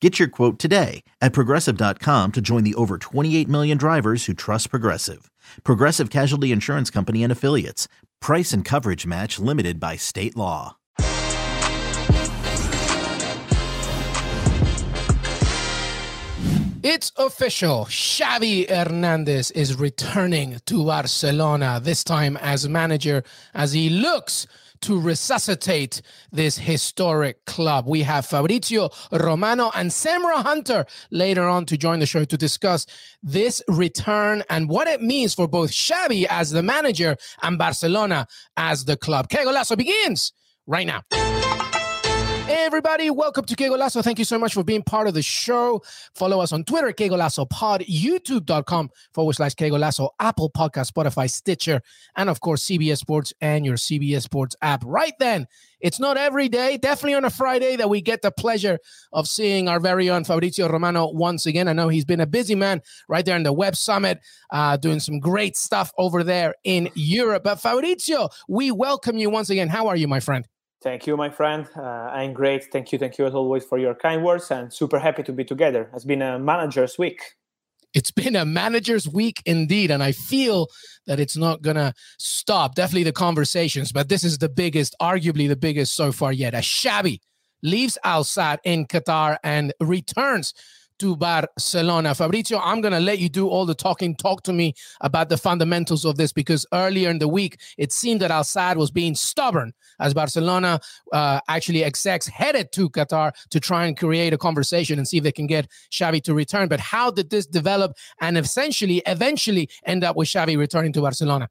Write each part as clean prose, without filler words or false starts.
Get your quote today at Progressive.com to join the over 28 million drivers who trust Progressive. Progressive Casualty Insurance Company and Affiliates. Price and coverage match limited by state law. It's official. Xavi Hernandez is returning to Barcelona, this time as manager, as he looks to resuscitate this historic club. We have Fabrizio Romano and Semra Hunter later on to join the show to discuss this return and what it means for both Xavi as the manager and Barcelona as the club. Què Golazo begins right now. Hey everybody, welcome to Què Golazo. Thank you so much for being part of the show. Follow us on Twitter, Què Golazo Pod, youtube.com/Què Golazo, Apple Podcast, Spotify, Stitcher, and of course CBS Sports and your CBS Sports app. Right then, it's not every day, definitely on a Friday, that we get the pleasure of seeing our very own Fabrizio Romano once again. I know he's been a busy man right there in the Web Summit, doing some great stuff over there in Europe. But Fabrizio, we welcome you once again. How are you, my friend? Thank you, my friend. I'm great. Thank you as always for your kind words, and super happy to be together. It's been a manager's week. It's been a manager's week indeed, and I feel that it's not going to stop. Definitely the conversations, but this is the biggest, arguably the biggest so far yet. As Xavi leaves Al-Sadd in Qatar and returns to Barcelona. Fabrizio, I'm going to let you do all the talking. Talk to me about the fundamentals of this, because earlier in the week, it seemed that Al-Sadd was being stubborn as Barcelona actually execs headed to Qatar to try and create a conversation and see if they can get Xavi to return. But how did this develop and eventually end up with Xavi returning to Barcelona?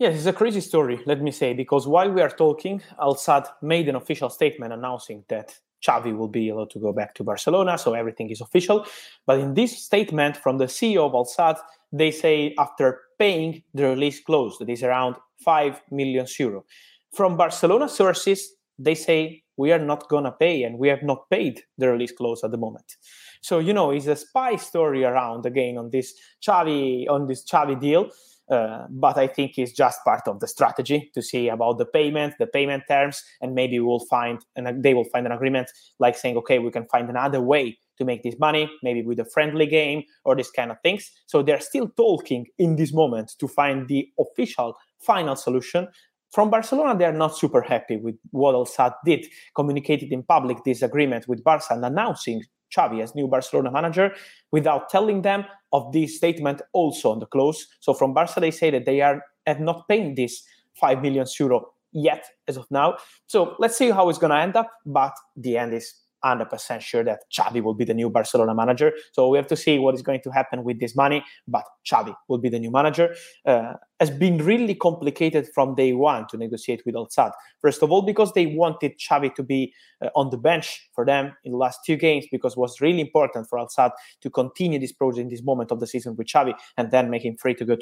Yes, it's a crazy story, let me say, because while we are talking, Al-Sadd made an official statement announcing that Xavi will be allowed to go back to Barcelona, so everything is official. But in this statement from the CEO of Al-Sadd, they say after paying the release clause, that is around 5 million euro. From Barcelona sources, they say we are not going to pay, and we have not paid the release clause at the moment. So, you know, it's a spy story around again on this Xavi deal. But I think it's just part of the strategy to see about the payment terms, and maybe they will find an agreement like saying, okay, we can find another way to make this money, maybe with a friendly game or this kind of things. So they're still talking in this moment to find the official final solution. From Barcelona, they are not super happy with what Al-Sadd did, communicated in public this agreement with Barca and announcing Xavi as new Barcelona manager without telling them of this statement also on the clause. So from Barca, they say that they have not paid this 5 million euro yet as of now. So let's see how it's going to end up. But the end is 100% sure that Xavi will be the new Barcelona manager. So we have to see what is going to happen with this money. But Xavi will be the new manager. Has been really complicated from day one to negotiate with Al-Sadd. First of all, because they wanted Xavi to be on the bench for them in the last two games, because it was really important for Al-Sadd to continue this project in this moment of the season with Xavi and then make him free to go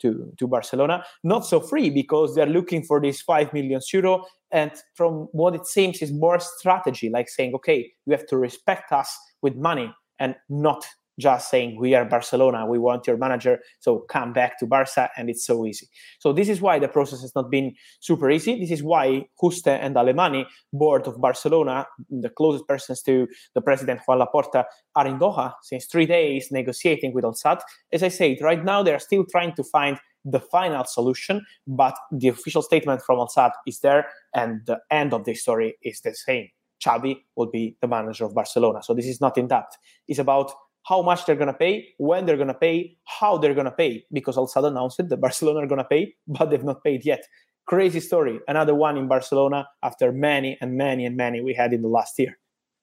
to Barcelona. Not so free, because they're looking for this 5 million euro. And from what it seems is more strategy, like saying, okay, you have to respect us with money and not just saying we are Barcelona, we want your manager, so come back to Barca, and it's so easy. So this is why the process has not been super easy. This is why Juste and Alemany, board of Barcelona, the closest persons to the president Juan Laporta, are in Doha since 3 days negotiating with Al-Sadd. As I said, right now they are still trying to find the final solution, but the official statement from Al-Sadd is there, and the end of the story is the same. Xavi will be the manager of Barcelona. So this is not in doubt. It's about how much they're going to pay, when they're going to pay, how they're going to pay, because Al-Sadd announced that Barcelona are going to pay, but they've not paid yet. Crazy story. Another one in Barcelona after many we had in the last year.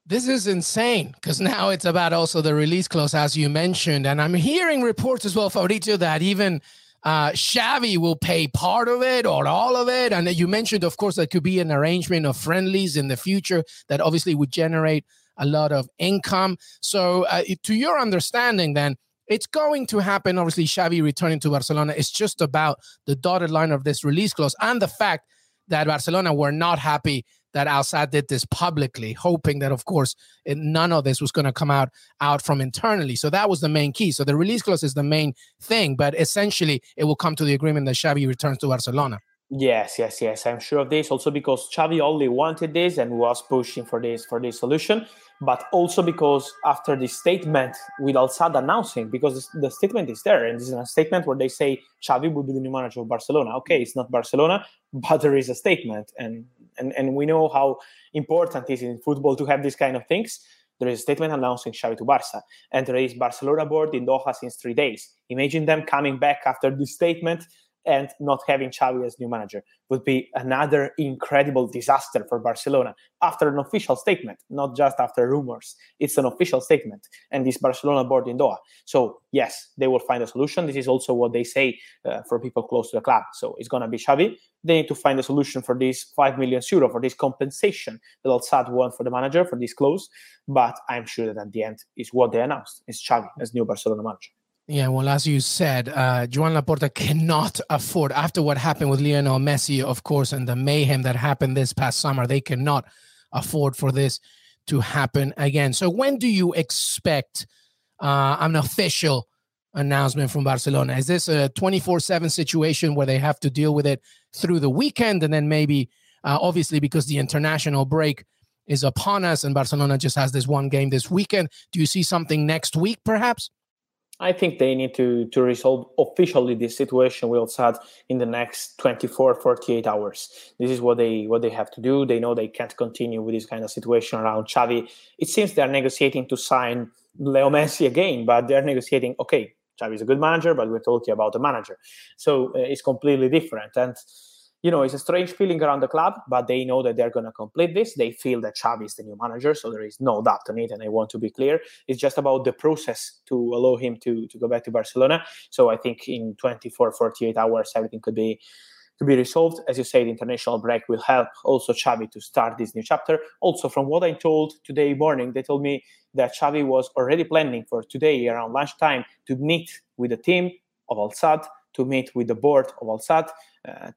This is insane, because now it's about also the release clause, as you mentioned. And I'm hearing reports as well, Fabrizio, that even Xavi will pay part of it or all of it. And you mentioned, of course, that could be an arrangement of friendlies in the future that obviously would generate a lot of income. So to your understanding, then, It's going to happen. Obviously, Xavi returning to Barcelona. It's just about the dotted line of this release clause and the fact that Barcelona were not happy that Al-Sadd did this publicly, hoping that, of course, none of this was going to come out from internally. So that was the main key. So the release clause is the main thing, but essentially it will come to the agreement that Xavi returns to Barcelona. Yes. I'm sure of this. Also because Xavi only wanted this and was pushing for this solution, but also because after the statement with Al-Sadd announcing, because the statement is there, and this is a statement where they say Xavi will be the new manager of Barcelona. Okay, it's not Barcelona, but there is a statement, and we know how important it is in football to have these kind of things. There is a statement announcing Xavi to Barca, and there is Barcelona board in Doha since 3 days. Imagine them coming back after this statement and not having Xavi as new manager would be another incredible disaster for Barcelona after an official statement, not just after rumors. It's an official statement, and this Barcelona board in Doha. So, yes, they will find a solution. This is also what they say for people close to the club. So it's going to be Xavi. They need to find a solution for this €5 million, for this compensation that Al-Sadd won for the manager, for this clause. But I'm sure that at the end is what they announced. It's Xavi as new Barcelona manager. Yeah, well, as you said, Joan Laporta cannot afford, after what happened with Lionel Messi, of course, and the mayhem that happened this past summer, they cannot afford for this to happen again. So when do you expect an official announcement from Barcelona? Is this a 24/7 situation where they have to deal with it through the weekend? And then maybe, obviously, because the international break is upon us and Barcelona just has this one game this weekend, do you see something next week, perhaps? I think they need to resolve officially this situation with Al-Sadd in the next 24, 48 hours. This is what they have to do. They know they can't continue with this kind of situation around Xavi. It seems they're negotiating to sign Leo Messi again, but they're negotiating, okay, Xavi is a good manager, but we're talking about a manager. So it's completely different. And, you know, it's a strange feeling around the club, but they know that they're going to complete this. They feel that Xavi is the new manager, so there is no doubt on it, and I want to be clear. It's just about the process to allow him to go back to Barcelona. So I think in 24, 48 hours, everything could be resolved. As you say, the international break will help also Xavi to start this new chapter. Also, from what I told today morning, they told me that Xavi was already planning for today around lunchtime to meet with the team of Al-Sadd, to meet with the board of Al-Sadd,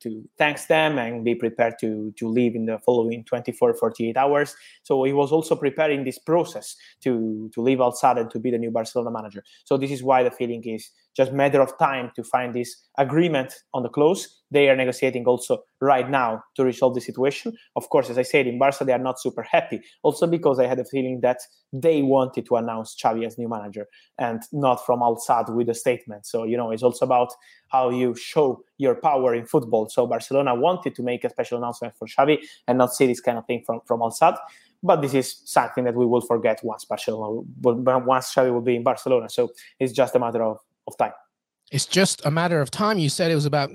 to thank them and be prepared to leave in the following 24, 48 hours. So he was also preparing this process to leave Al-Sadd and to be the new Barcelona manager. So this is why the feeling is just a matter of time to find this agreement on the clause. They are negotiating also right now to resolve the situation. Of course, as I said, in Barca, they are not super happy. Also because I had a feeling that they wanted to announce Xavi as new manager and not from Al-Sadd with a statement. So, you know, it's also about how you show your power in football. So Barcelona wanted to make a special announcement for Xavi and not see this kind of thing from Al-Sadd. But this is something that we will forget once Xavi will be in Barcelona. So it's just a matter of time. It's just a matter of time. You said it was about,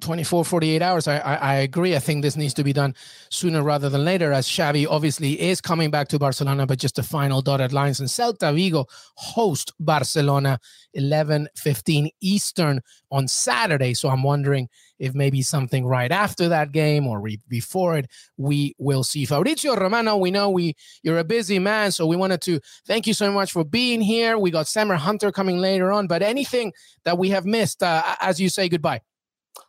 24, 48 hours. I agree. I think this needs to be done sooner rather than later, as Xavi obviously is coming back to Barcelona, but just the final dotted lines. And Celta Vigo host Barcelona 11:15 Eastern on Saturday. So I'm wondering if maybe something right after that game or before it, we will see. Fabrizio Romano, we know you're a busy man, so we wanted to thank you so much for being here. We got Semra Hunter coming later on, but anything that we have missed as you say goodbye?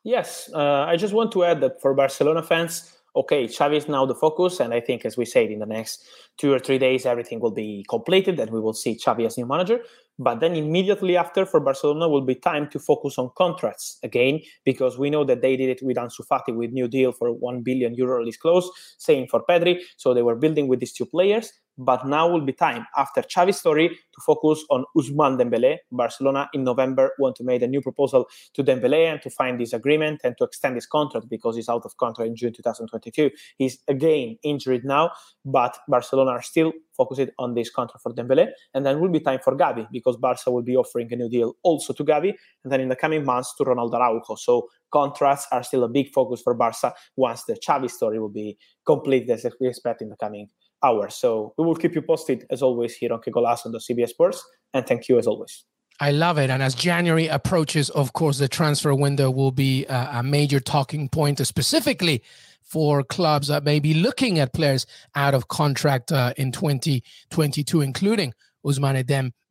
Yes, I just want to add that for Barcelona fans, okay, Xavi is now the focus, and I think, as we said, in the next 2 or 3 days, everything will be completed and we will see Xavi as new manager. But then immediately after, for Barcelona, will be time to focus on contracts again, because we know that they did it with Ansu Fati, with new deal for €1 billion release clause, same for Pedri. So they were building with these two players. But now will be time, after Xavi's story, to focus on Ousmane Dembélé. Barcelona in November want to make a new proposal to Dembélé and to find this agreement and to extend his contract, because he's out of contract in June 2022. He's again injured now, but Barcelona are still focused on this contract for Dembélé. And then will be time for Gavi, because Barca will be offering a new deal also to Gavi, and then in the coming months to Ronald Araujo. So contracts are still a big focus for Barca once the Xavi story will be complete, as we expect in the coming hours. So we will keep you posted, as always, here on Què Golazo on the CBS Sports. And thank you, as always. I love it. And as January approaches, of course, the transfer window will be a major talking point, specifically for clubs that may be looking at players out of contract in 2022, including Ousmane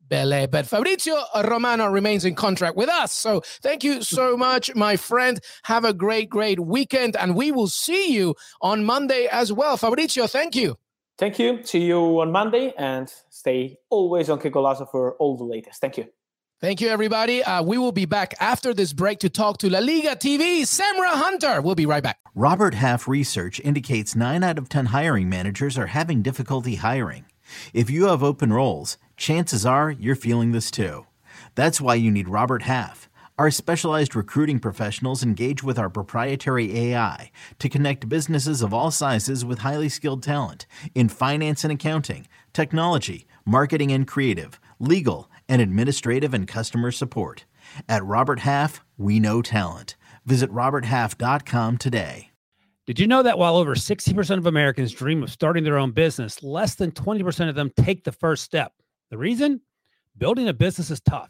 Belé. But Fabrizio Romano remains in contract with us. So thank you so much, my friend. Have a great, great weekend. And we will see you on Monday as well. Fabrizio, thank you. Thank you. See you on Monday. And stay always on Què Golazo for all the latest. Thank you. Thank you, everybody. We will be back after this break to talk to La Liga TV, Semra Hunter. We'll be right back. Robert Half research indicates 9 out of 10 hiring managers are having difficulty hiring. If you have open roles, chances are you're feeling this too. That's why you need Robert Half. Our specialized recruiting professionals engage with our proprietary AI to connect businesses of all sizes with highly skilled talent in finance and accounting, technology, marketing and creative, legal, and administrative and customer support. At Robert Half, we know talent. Visit roberthalf.com today. Did you know that while over 60% of Americans dream of starting their own business, less than 20% of them take the first step? The reason? Building a business is tough.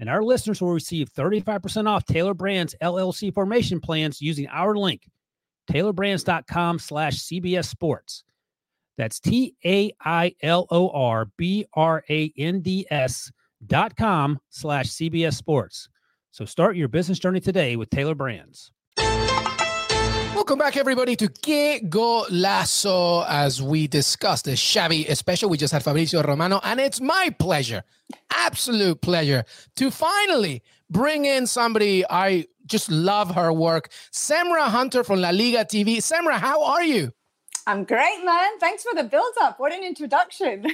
And our listeners will receive 35% off Tailor Brands LLC formation plans using our link, taylorbrands.com/CBS Sports. That's TAILORBRANDS.com/CBS Sports. So start your business journey today with Tailor Brands. Welcome back, everybody, to Què Golazo. As we discussed the Xavi special, we just had Fabrizio Romano, and it's my pleasure, absolute pleasure, to finally bring in somebody. I just love her work, Semra Hunter from La Liga TV. Semra, how are you? I'm great, man. Thanks for the build-up. What an introduction.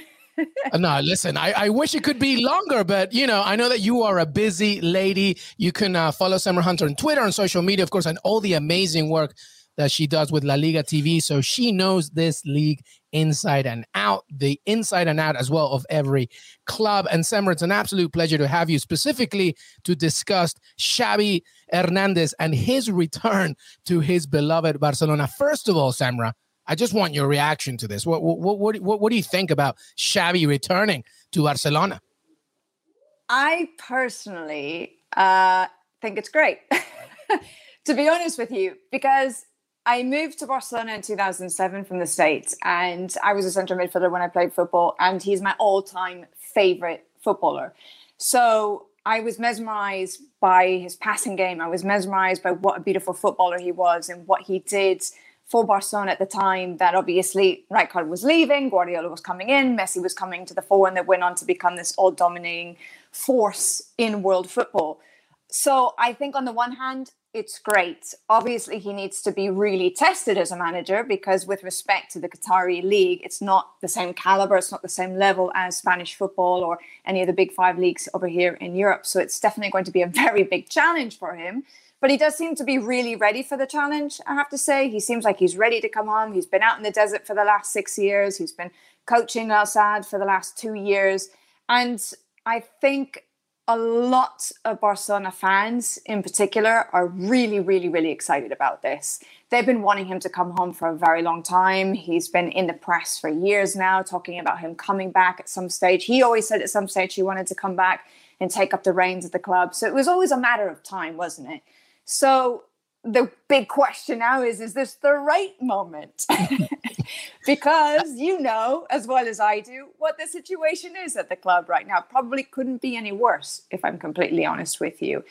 No, listen, I wish it could be longer, but, you know, I know that you are a busy lady. You can follow Semra Hunter on Twitter, on social media, of course, and all the amazing work that she does with La Liga TV. So she knows this league inside and out, the inside and out as well of every club. And Semra, it's an absolute pleasure to have you, specifically to discuss Xavi Hernandez and his return to his beloved Barcelona. First of all, Semra, I just want your reaction to this. What do you think about Xavi returning to Barcelona? I personally think it's great, to be honest with you, because I moved to Barcelona in 2007 from the States, and I was a central midfielder when I played football, and he's my all-time favorite footballer. So I was mesmerized by his passing game. I was mesmerized by what a beautiful footballer he was and what he did for Barcelona at the time that obviously Rijkaard was leaving, Guardiola was coming in, Messi was coming to the fore, and they went on to become this all-dominating force in world football. So I think on the one hand, it's great. Obviously, he needs to be really tested as a manager because with respect to the Qatari league, it's not the same caliber, it's not the same level as Spanish football or any of the big five leagues over here in Europe. So it's definitely going to be a very big challenge for him. But he does seem to be really ready for the challenge, I have to say. He seems like he's ready to come on. He's been out in the desert for the last 6 years. He's been coaching Al-Sadd for the last 2 years. And I think a lot of Barcelona fans in particular are really, really, really excited about this. They've been wanting him to come home for a very long time. He's been in the press for years now, talking about him coming back at some stage. He always said at some stage he wanted to come back and take up the reins at the club. So it was always a matter of time, wasn't it? So the big question now is this the right moment? Because you know, as well as I do, what the situation is at the club right now. Probably couldn't be any worse, if I'm completely honest with you.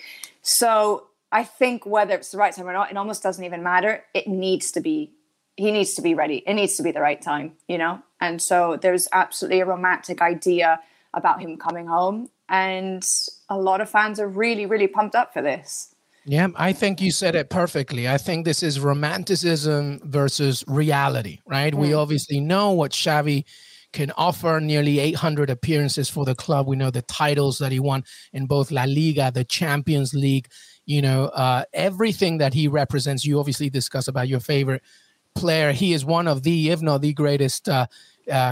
So I think whether it's the right time or not, it almost doesn't even matter. It needs to be, he needs to be ready. It needs to be the right time, you know? And so there's absolutely a romantic idea about him coming home. And a lot of fans are really, really pumped up for this. Yeah, I think you said it perfectly. I think this is romanticism versus reality, right? We obviously know what Xavi can offer, nearly 800 appearances for the club. We know the titles that he won in both La Liga, the Champions League, you know, everything that he represents. You obviously discuss about your favorite player. He is one of the, if not the greatest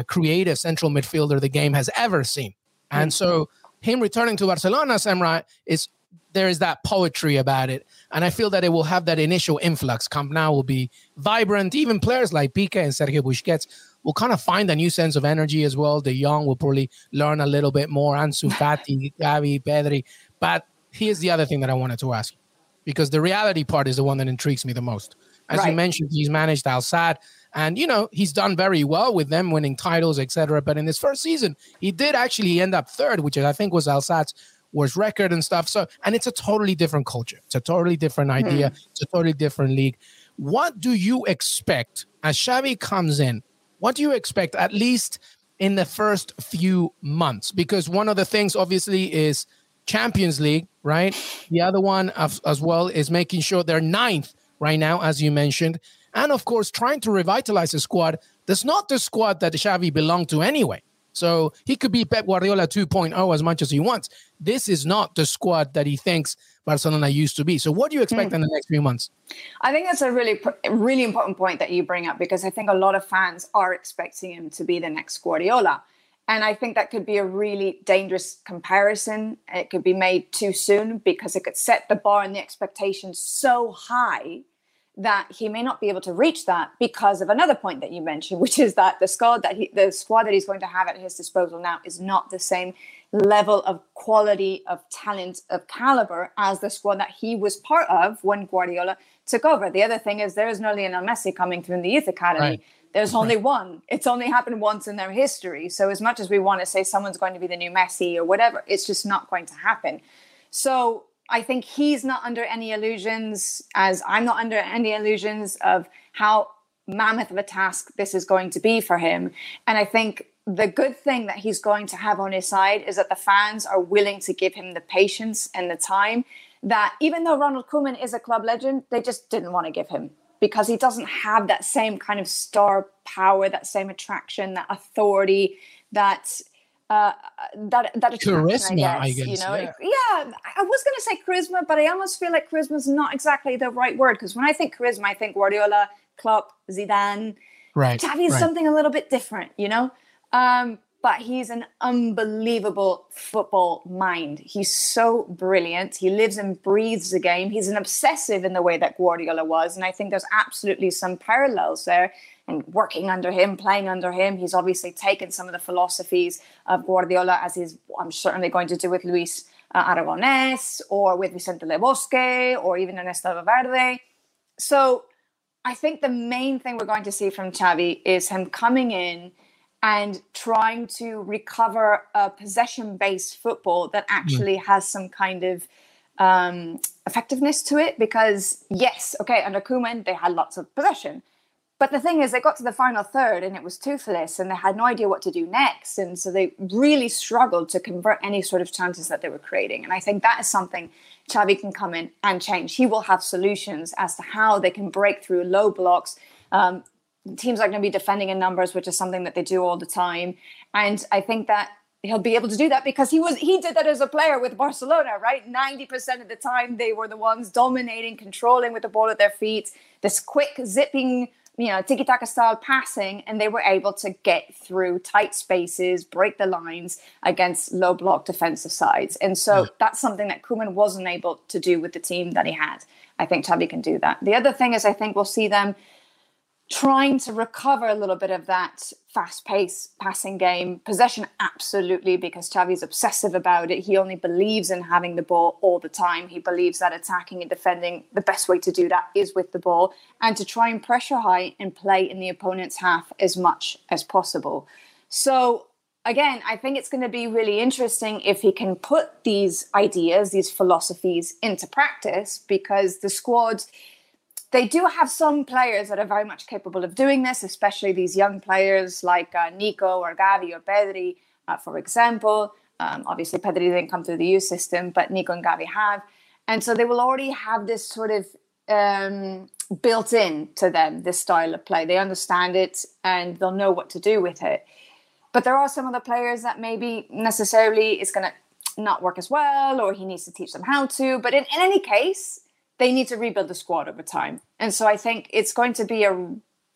creative central midfielder the game has ever seen. And so him returning to Barcelona, Semra, is there is that poetry about it. And I feel that it will have that initial influx. Camp Nou will be vibrant. Even players like Piqué and Sergio Busquets will kind of find a new sense of energy as well. De Jong will probably learn a little bit more. Ansu Fati, Gavi, Pedri. But here's the other thing that I wanted to ask you, because the reality part is the one that intrigues me the most. As you mentioned, he's managed Al-Sadd. And, you know, he's done very well with them, winning titles, etc. But in his first season, he did actually end up third, which I think was Al-Sadd's worst record and stuff. So, and it's a totally different culture. It's a totally different idea. It's a totally different league. What do you expect as Xavi comes in? What do you expect, at least in the first few months? Because one of the things, obviously, is Champions League, right? The other one as well is making sure they're ninth right now, as you mentioned. And, of course, trying to revitalize the squad. That's not the squad that Xavi belonged to anyway. So he could be Pep Guardiola 2.0 as much as he wants. This is not the squad that he thinks Barcelona used to be. So what do you expect in the next few months? I think that's a really important point that you bring up, because I think a lot of fans are expecting him to be the next Guardiola. And I think that could be a really dangerous comparison. It could be made too soon because it could set the bar and the expectations so high that he may not be able to reach that, because of another point that you mentioned, which is that the squad that he's going to have at his disposal now is not the same level of quality, of talent, of caliber as the squad that he was part of when Guardiola took over. The other thing is there is no Lionel Messi coming through in the youth academy. Right. There's only one. It's only happened once in their history. So as much as we want to say someone's going to be the new Messi or whatever, it's just not going to happen. So I think he's not under any illusions, as I'm not under any illusions, of how mammoth of a task this is going to be for him. And I think the good thing that he's going to have on his side is that the fans are willing to give him the patience and the time that, even though Ronald Koeman is a club legend, they just didn't want to give him, because he doesn't have that same kind of star power, that same attraction, that authority, that... that charisma, I guess. You know? Yeah, I was going to say charisma, but I almost feel like charisma is not exactly the right word, because when I think charisma, I think Guardiola, Klopp, Zidane. Right. Xavi is something a little bit different, you know? But he's an unbelievable football mind. He's so brilliant. He lives and breathes the game. He's an obsessive in the way that Guardiola was, and I think there's absolutely some parallels there. And working under him, playing under him, he's obviously taken some of the philosophies of Guardiola, as he's, I'm certainly going to do with Luis Aragonés, or with Vicente del Bosque, or even Ernesto Valverde. So I think the main thing we're going to see from Xavi is him coming in and trying to recover a possession-based football that actually has some kind of effectiveness to it. Because, yes, okay, under Koeman, they had lots of possession. But the thing is, they got to the final third and it was toothless, and they had no idea what to do next. And so they really struggled to convert any sort of chances that they were creating. And I think that is something Xavi can come in and change. He will have solutions as to how they can break through low blocks. Teams are going to be defending in numbers, which is something that they do all the time. And I think that he'll be able to do that, because he did that as a player with Barcelona, right? 90% of the time, they were the ones dominating, controlling with the ball at their feet. This quick, zipping, tiki-taka style passing, and they were able to get through tight spaces, break the lines against low block defensive sides. And so that's something that Koeman wasn't able to do with the team that he had. I think Xavi can do that. The other thing is, I think we'll see them trying to recover a little bit of that fast-paced passing game. Possession, absolutely, because Xavi's obsessive about it. He only believes in having the ball all the time. He believes that attacking and defending, the best way to do that is with the ball, and to try and pressure high and play in the opponent's half as much as possible. So, again, I think it's going to be really interesting if he can put these ideas, these philosophies into practice, because the squad... They do have some players that are very much capable of doing this, especially these young players like Nico or Gavi or Pedri, for example. Obviously, Pedri didn't come through the youth system, but Nico and Gavi have. And so they will already have this sort of built in to them, this style of play. They understand it and they'll know what to do with it. But there are some other players that maybe necessarily it's going to not work as well, or he needs to teach them how to. But in any case... They need to rebuild the squad over time. And so I think it's going to be a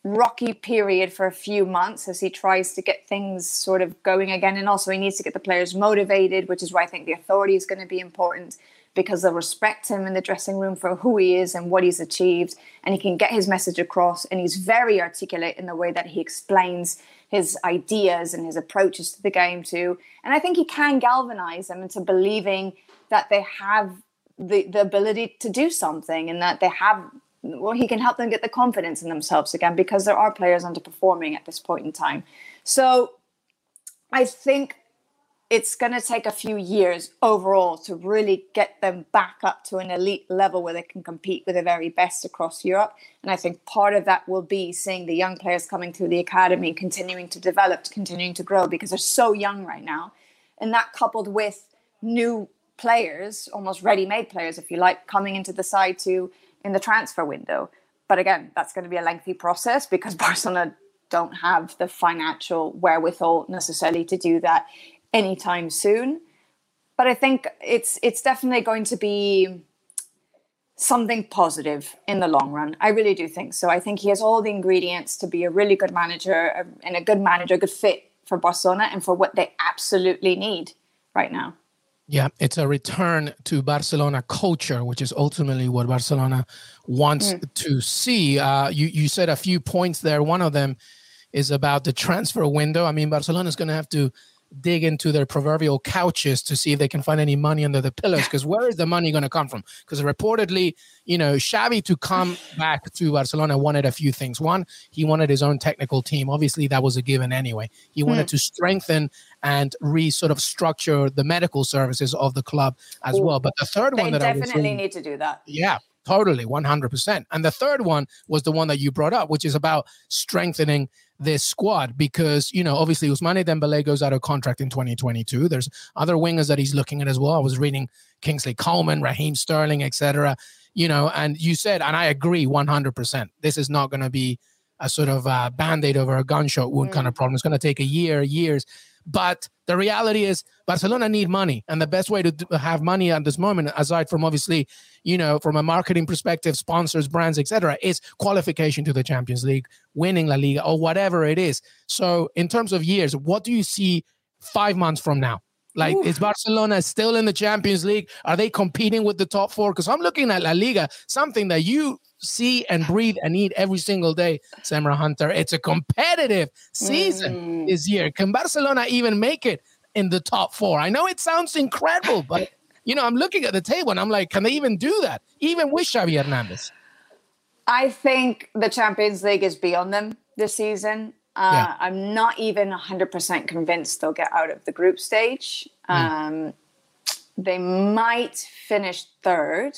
rocky period for a few months as he tries to get things sort of going again. And also he needs to get the players motivated, which is why I think the authority is going to be important, because they'll respect him in the dressing room for who he is and what he's achieved, and he can get his message across. And he's very articulate in the way that he explains his ideas and his approaches to the game too. And I think he can galvanize them into believing that they have the ability to do something, and that they have, well, he can help them get the confidence in themselves again, because there are players underperforming at this point in time. So I think it's going to take a few years overall to really get them back up to an elite level where they can compete with the very best across Europe. And I think part of that will be seeing the young players coming through the academy, continuing to develop, continuing to grow, because they're so young right now. And that, coupled with new players, almost ready-made players, if you like, coming into the side too in the transfer window. But again, that's going to be a lengthy process, because Barcelona don't have the financial wherewithal necessarily to do that anytime soon. But I think it's definitely going to be something positive in the long run. I really do think so. I think he has all the ingredients to be a really good manager, and a good fit for Barcelona and for what they absolutely need right now. Yeah, it's a return to Barcelona culture, which is ultimately what Barcelona wants to see. You said a few points there. One of them is about the transfer window. I mean, Barcelona is going to have to dig into their proverbial couches to see if they can find any money under the pillows, because where is the money going to come from? Because reportedly, you know, Xavi to come back to Barcelona wanted a few things. One, he wanted his own technical team. Obviously, that was a given anyway. He wanted to strengthen and sort of structure the medical services of the club as well. But the third one that I definitely need to do that. Yeah. Totally, 100%. And the third one was the one that you brought up, which is about strengthening this squad, because, you know, obviously Ousmane Dembélé goes out of contract in 2022. There's other wingers that he's looking at as well. I was reading Kingsley Coleman, Raheem Sterling, etc. You know, and you said, and I agree 100%, this is not going to be a sort of band-aid over a gunshot wound kind of problem. It's going to take a year, years. But the reality is Barcelona need money. And the best way to have money at this moment, aside from obviously, you know, from a marketing perspective, sponsors, brands, etc., is qualification to the Champions League, winning La Liga or whatever it is. So in terms of years, what do you see 5 months from now? Like, is Barcelona still in the Champions League? Are they competing with the top four? Because I'm looking at La Liga, something that you see and breathe and eat every single day, Semra Hunter. It's a competitive season this year. Can Barcelona even make it in the top four? I know it sounds incredible, but, you know, I'm looking at the table and I'm like, can they even do that? Even with Xavi Hernandez? I think the Champions League is beyond them this season. Yeah. I'm not even 100% convinced they'll get out of the group stage. They might finish third.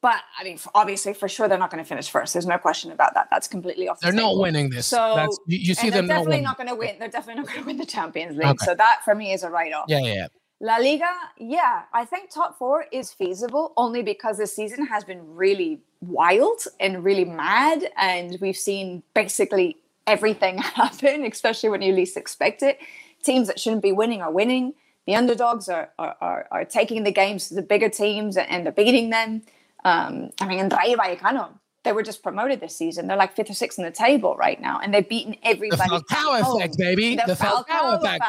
But, I mean, obviously, for sure, they're not going to finish first. There's no question about that. That's completely off the table. They're not winning this. So you see them definitely not going to win. They're definitely not going to win the Champions League. Okay. So that, for me, is a write-off. Yeah. La Liga, I think top four is feasible, only because this season has been really wild and really mad. And we've seen basically everything happen, especially when you least expect it. Teams that shouldn't be winning are winning. The underdogs are taking the games to the bigger teams and they're beating them. I mean, in Rayo Vallecano, they were just promoted this season. They're like fifth or sixth in the table right now, and they've beaten everybody. The Falcao effect, baby. The Falcao effect.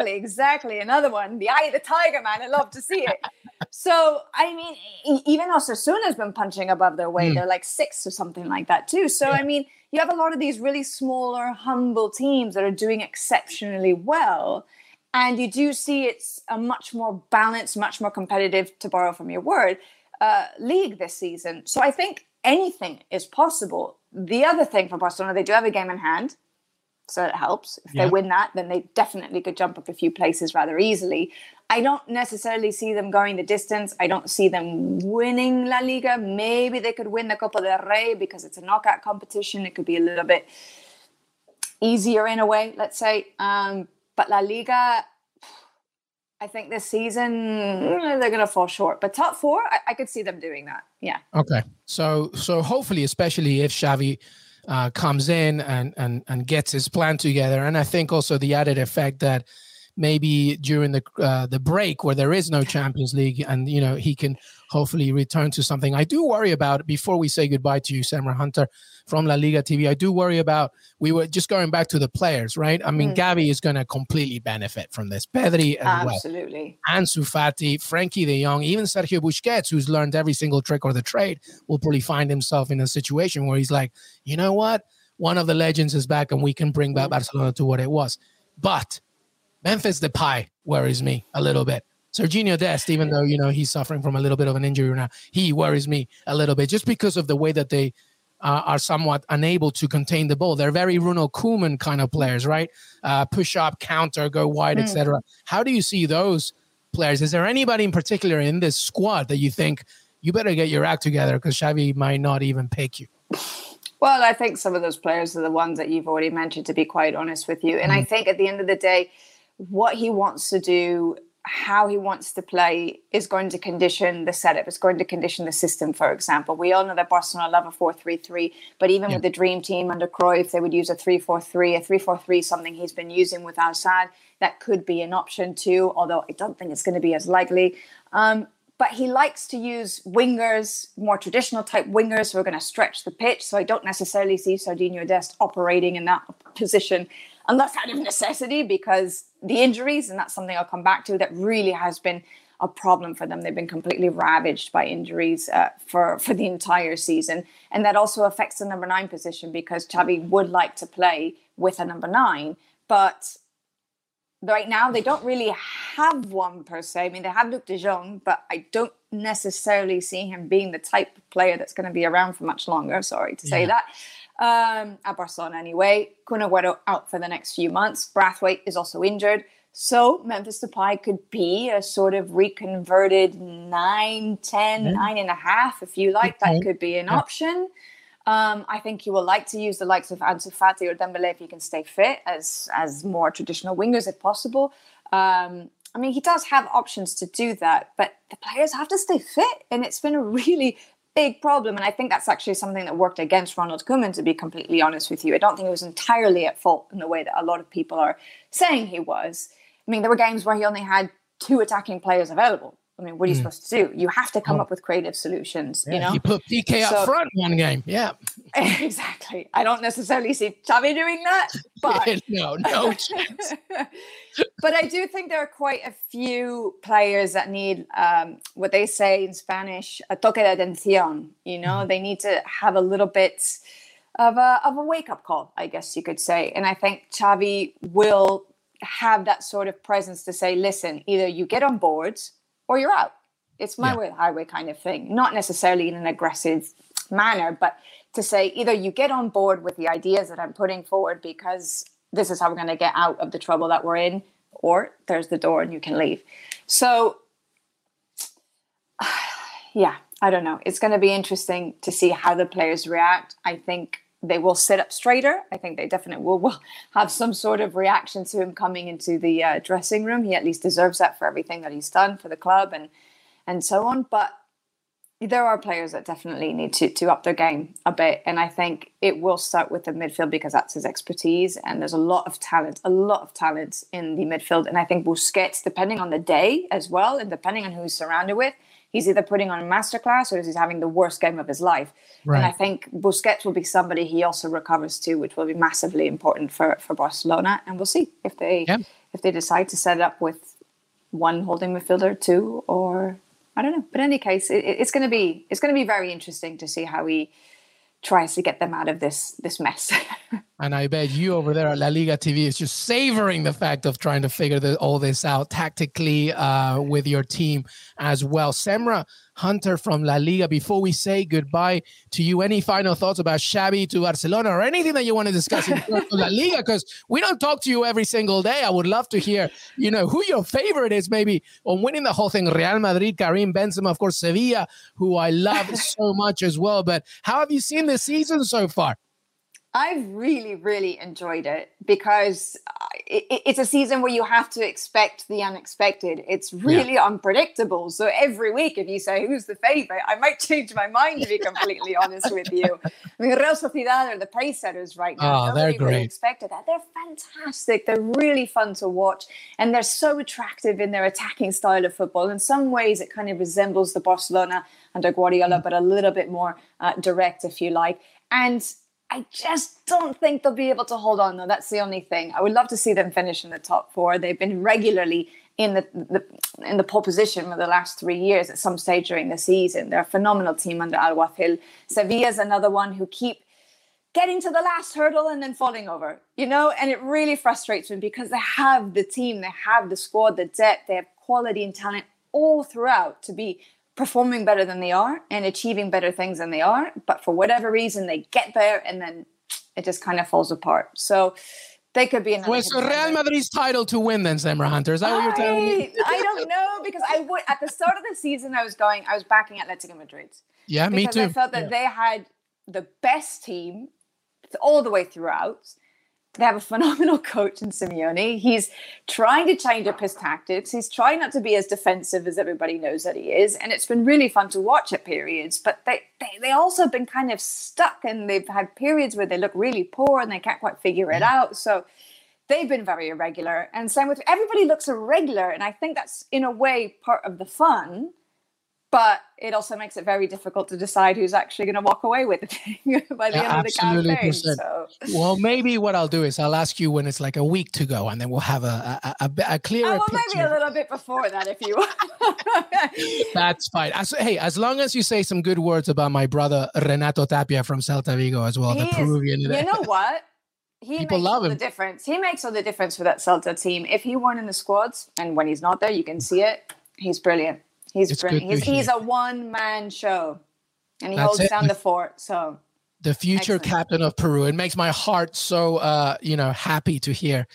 Exactly. Another one. The eye of the tiger, man. I love to see it. So, I mean, even Osasuna's been punching above their weight. They're like sixth or something like that too. So, I mean, you have a lot of these really smaller, humble teams that are doing exceptionally well. And you do see it's a much more balanced, much more competitive, to borrow from your word, league this season. So I think anything is possible. The other thing for Barcelona, they do have a game in hand, so it helps. If they win that, then they definitely could jump up a few places rather easily. I don't necessarily see them going the distance. I don't see them winning La Liga. Maybe they could win the Copa del Rey because it's a knockout competition. It could be a little bit easier in a way, let's say. But La Liga, I think this season, they're going to fall short. But top four, I could see them doing that. Yeah. Okay. So hopefully, especially if Xavi comes in and gets his plan together. And I think also the added effect that maybe during the break where there is no Champions League, and you know, he can hopefully return to something. I do worry about, before we say goodbye to you, Semra Hunter from La Liga TV, I do worry about, we were just going back to the players, right? I mean, Gavi is going to completely benefit from this. Pedri as well. Absolutely. Ansu Fati, Frankie de Jong, even Sergio Busquets, who's learned every single trick of the trade, will probably find himself in a situation where he's like, you know what? One of the legends is back and we can bring back Barcelona to what it was. But Memphis Depay worries me a little bit. Serginio Dest, even though, you know, he's suffering from a little bit of an injury now, he worries me a little bit just because of the way that they are somewhat unable to contain the ball. They're very Ronald Koeman kind of players, right? Push up, counter, go wide, etc. How do you see those players? Is there anybody in particular in this squad that you think you better get your act together because Xavi might not even pick you? Well, I think some of those players are the ones that you've already mentioned, to be quite honest with you. And I think at the end of the day, what he wants to do, how he wants to play, is going to condition the setup. It's going to condition the system, for example. We all know that Barcelona love a 4-3-3, but even with the dream team under Cruyff, they would use a 3-4-3, a 3-4-3, something he's been using with Al-Sadd. That could be an option too, although I don't think it's going to be as likely. But he likes to use wingers, more traditional type wingers who are going to stretch the pitch. So I don't necessarily see Serginho Dest operating in that position, unless out of necessity, because the injuries, and that's something I'll come back to, that really has been a problem for them. They've been completely ravaged by injuries for the entire season. And that also affects the number 9 position, because Xavi would like to play with a number 9. But right now, they don't really have one per se. I mean, they have Luc de Jong, but I don't necessarily see him being the type of player that's going to be around for much longer. Sorry to say that. At Barcelona anyway. Kun Agüero out for the next few months. Brathwaite is also injured. So Memphis Depay could be a sort of reconverted 9, 10, 9.5, if you like. That could be an option. I think you will like to use the likes of Ansu Fati or Dembélé if you can stay fit as more traditional wingers if possible. I mean, he does have options to do that, but the players have to stay fit, and it's been a really big problem. And I think that's actually something that worked against Ronald Koeman, to be completely honest with you. I don't think he was entirely at fault in the way that a lot of people are saying he was. I mean, there were games where he only had 2 attacking players available. I mean, what are you supposed to do? You have to come up with creative solutions, you know? You put PK up front one game, exactly. I don't necessarily see Xavi doing that, but... no chance. But I do think there are quite a few players that need what they say in Spanish, a toque de atención, you know? They need to have a little bit of a wake-up call, I guess you could say. And I think Xavi will have that sort of presence to say, listen, either you get on board... or you're out. It's my way or the highway kind of thing. Not necessarily in an aggressive manner, but to say either you get on board with the ideas that I'm putting forward because this is how we're going to get out of the trouble that we're in, or there's the door and you can leave. So, yeah, I don't know. It's going to be interesting to see how the players react. I think they will sit up straighter. I think they definitely will have some sort of reaction to him coming into the dressing room. He at least deserves that for everything that he's done for the club and so on. But there are players that definitely need to up their game a bit. And I think it will start with the midfield because that's his expertise. And there's a lot of talent in the midfield. And I think Busquets, depending on the day as well, and depending on who he's surrounded with, he's either putting on a masterclass or he's having the worst game of his life. Right. And I think Busquets will be somebody he also recovers to, which will be massively important for Barcelona. And we'll see if they decide to set it up with one holding midfielder, 2, or I don't know. But in any case, it's going to be very interesting to see how he tries to get them out of this mess. And I bet you over there at La Liga TV is just savoring the fact of trying to figure all this out tactically with your team as well. Semra Hunter from La Liga, before we say goodbye to you, any final thoughts about Xavi to Barcelona or anything that you want to discuss in La Liga? Because we don't talk to you every single day. I would love to hear, you know, who your favorite is maybe on winning the whole thing. Real Madrid, Karim Benzema, of course, Sevilla, who I love so much as well. But how have you seen this season so far? I've really, really enjoyed it because it's a season where you have to expect the unexpected. It's really unpredictable. So every week, if you say, who's the favorite, I might change my mind, to be completely honest with you. I mean, Real Sociedad are the pace setters right now. Oh, nobody really expected that. They're fantastic. They're really fun to watch. And they're so attractive in their attacking style of football. In some ways, it kind of resembles the Barcelona under Guardiola, but a little bit more direct, if you like. And I just don't think they'll be able to hold on, though. That's the only thing. I would love to see them finish in the top four. They've been regularly in the pole position for the last 3 years at some stage during the season. They're a phenomenal team under Alguacil. Sevilla's another one who keep getting to the last hurdle and then falling over, you know? And it really frustrates me because they have the team, they have the squad, the depth, they have quality and talent all throughout to be performing better than they are and achieving better things than they are. But for whatever reason, they get there and then it just kind of falls apart. So they could be another. Well, so Real Madrid's title to win then, Semra Hunter. Is that what you're telling me? I don't know, because I would, at the start of the season, I was backing Atletico Madrid. Yeah, me too. I felt that they had the best team all the way throughout. They have a phenomenal coach in Simeone. He's trying to change up his tactics. He's trying not to be as defensive as everybody knows that he is. And it's been really fun to watch at periods. But they also have been kind of stuck, and they've had periods where they look really poor and they can't quite figure it out. So they've been very irregular. And same with everybody looks irregular. And I think that's, in a way, part of the fun. But it also makes it very difficult to decide who's actually going to walk away with the thing by the end of the campaign. So. Well, maybe what I'll do is I'll ask you when it's like a week to go, and then we'll have a clearer picture. Well, maybe a little bit before that, if you want. That's fine. Hey, as long as you say some good words about my brother Renato Tapia from Celta Vigo as well, Peruvian. You know what? People love him. He makes all the difference for that Celta team. If he weren't in the squads, and when he's not there, you can see it. He's brilliant. He's brilliant. He's a one-man show, and he holds down the fort. So the future captain of Peru. It makes my heart so happy to hear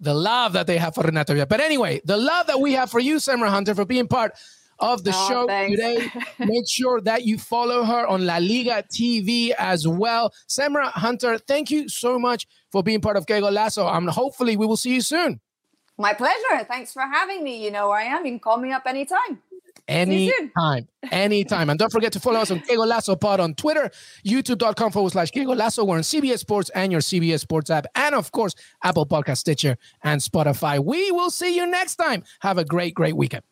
the love that they have for Renato. But anyway, the love that we have for you, Semra Hunter, for being part of the show today. Make sure that you follow her on La Liga TV as well. Semra Hunter, thank you so much for being part of Què Golazo. Hopefully we will see you soon. My pleasure. Thanks for having me. You know where I am. You can call me up anytime. Anytime. And don't forget to follow us on Què Golazo Pod on Twitter, youtube.com/Què Golazo. We're on CBS Sports and your CBS Sports app. And of course, Apple Podcast, Stitcher, and Spotify. We will see you next time. Have a great, great weekend.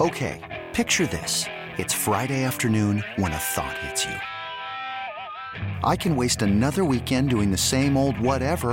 Okay, picture this. It's Friday afternoon when a thought hits you. I can waste another weekend doing the same old whatever,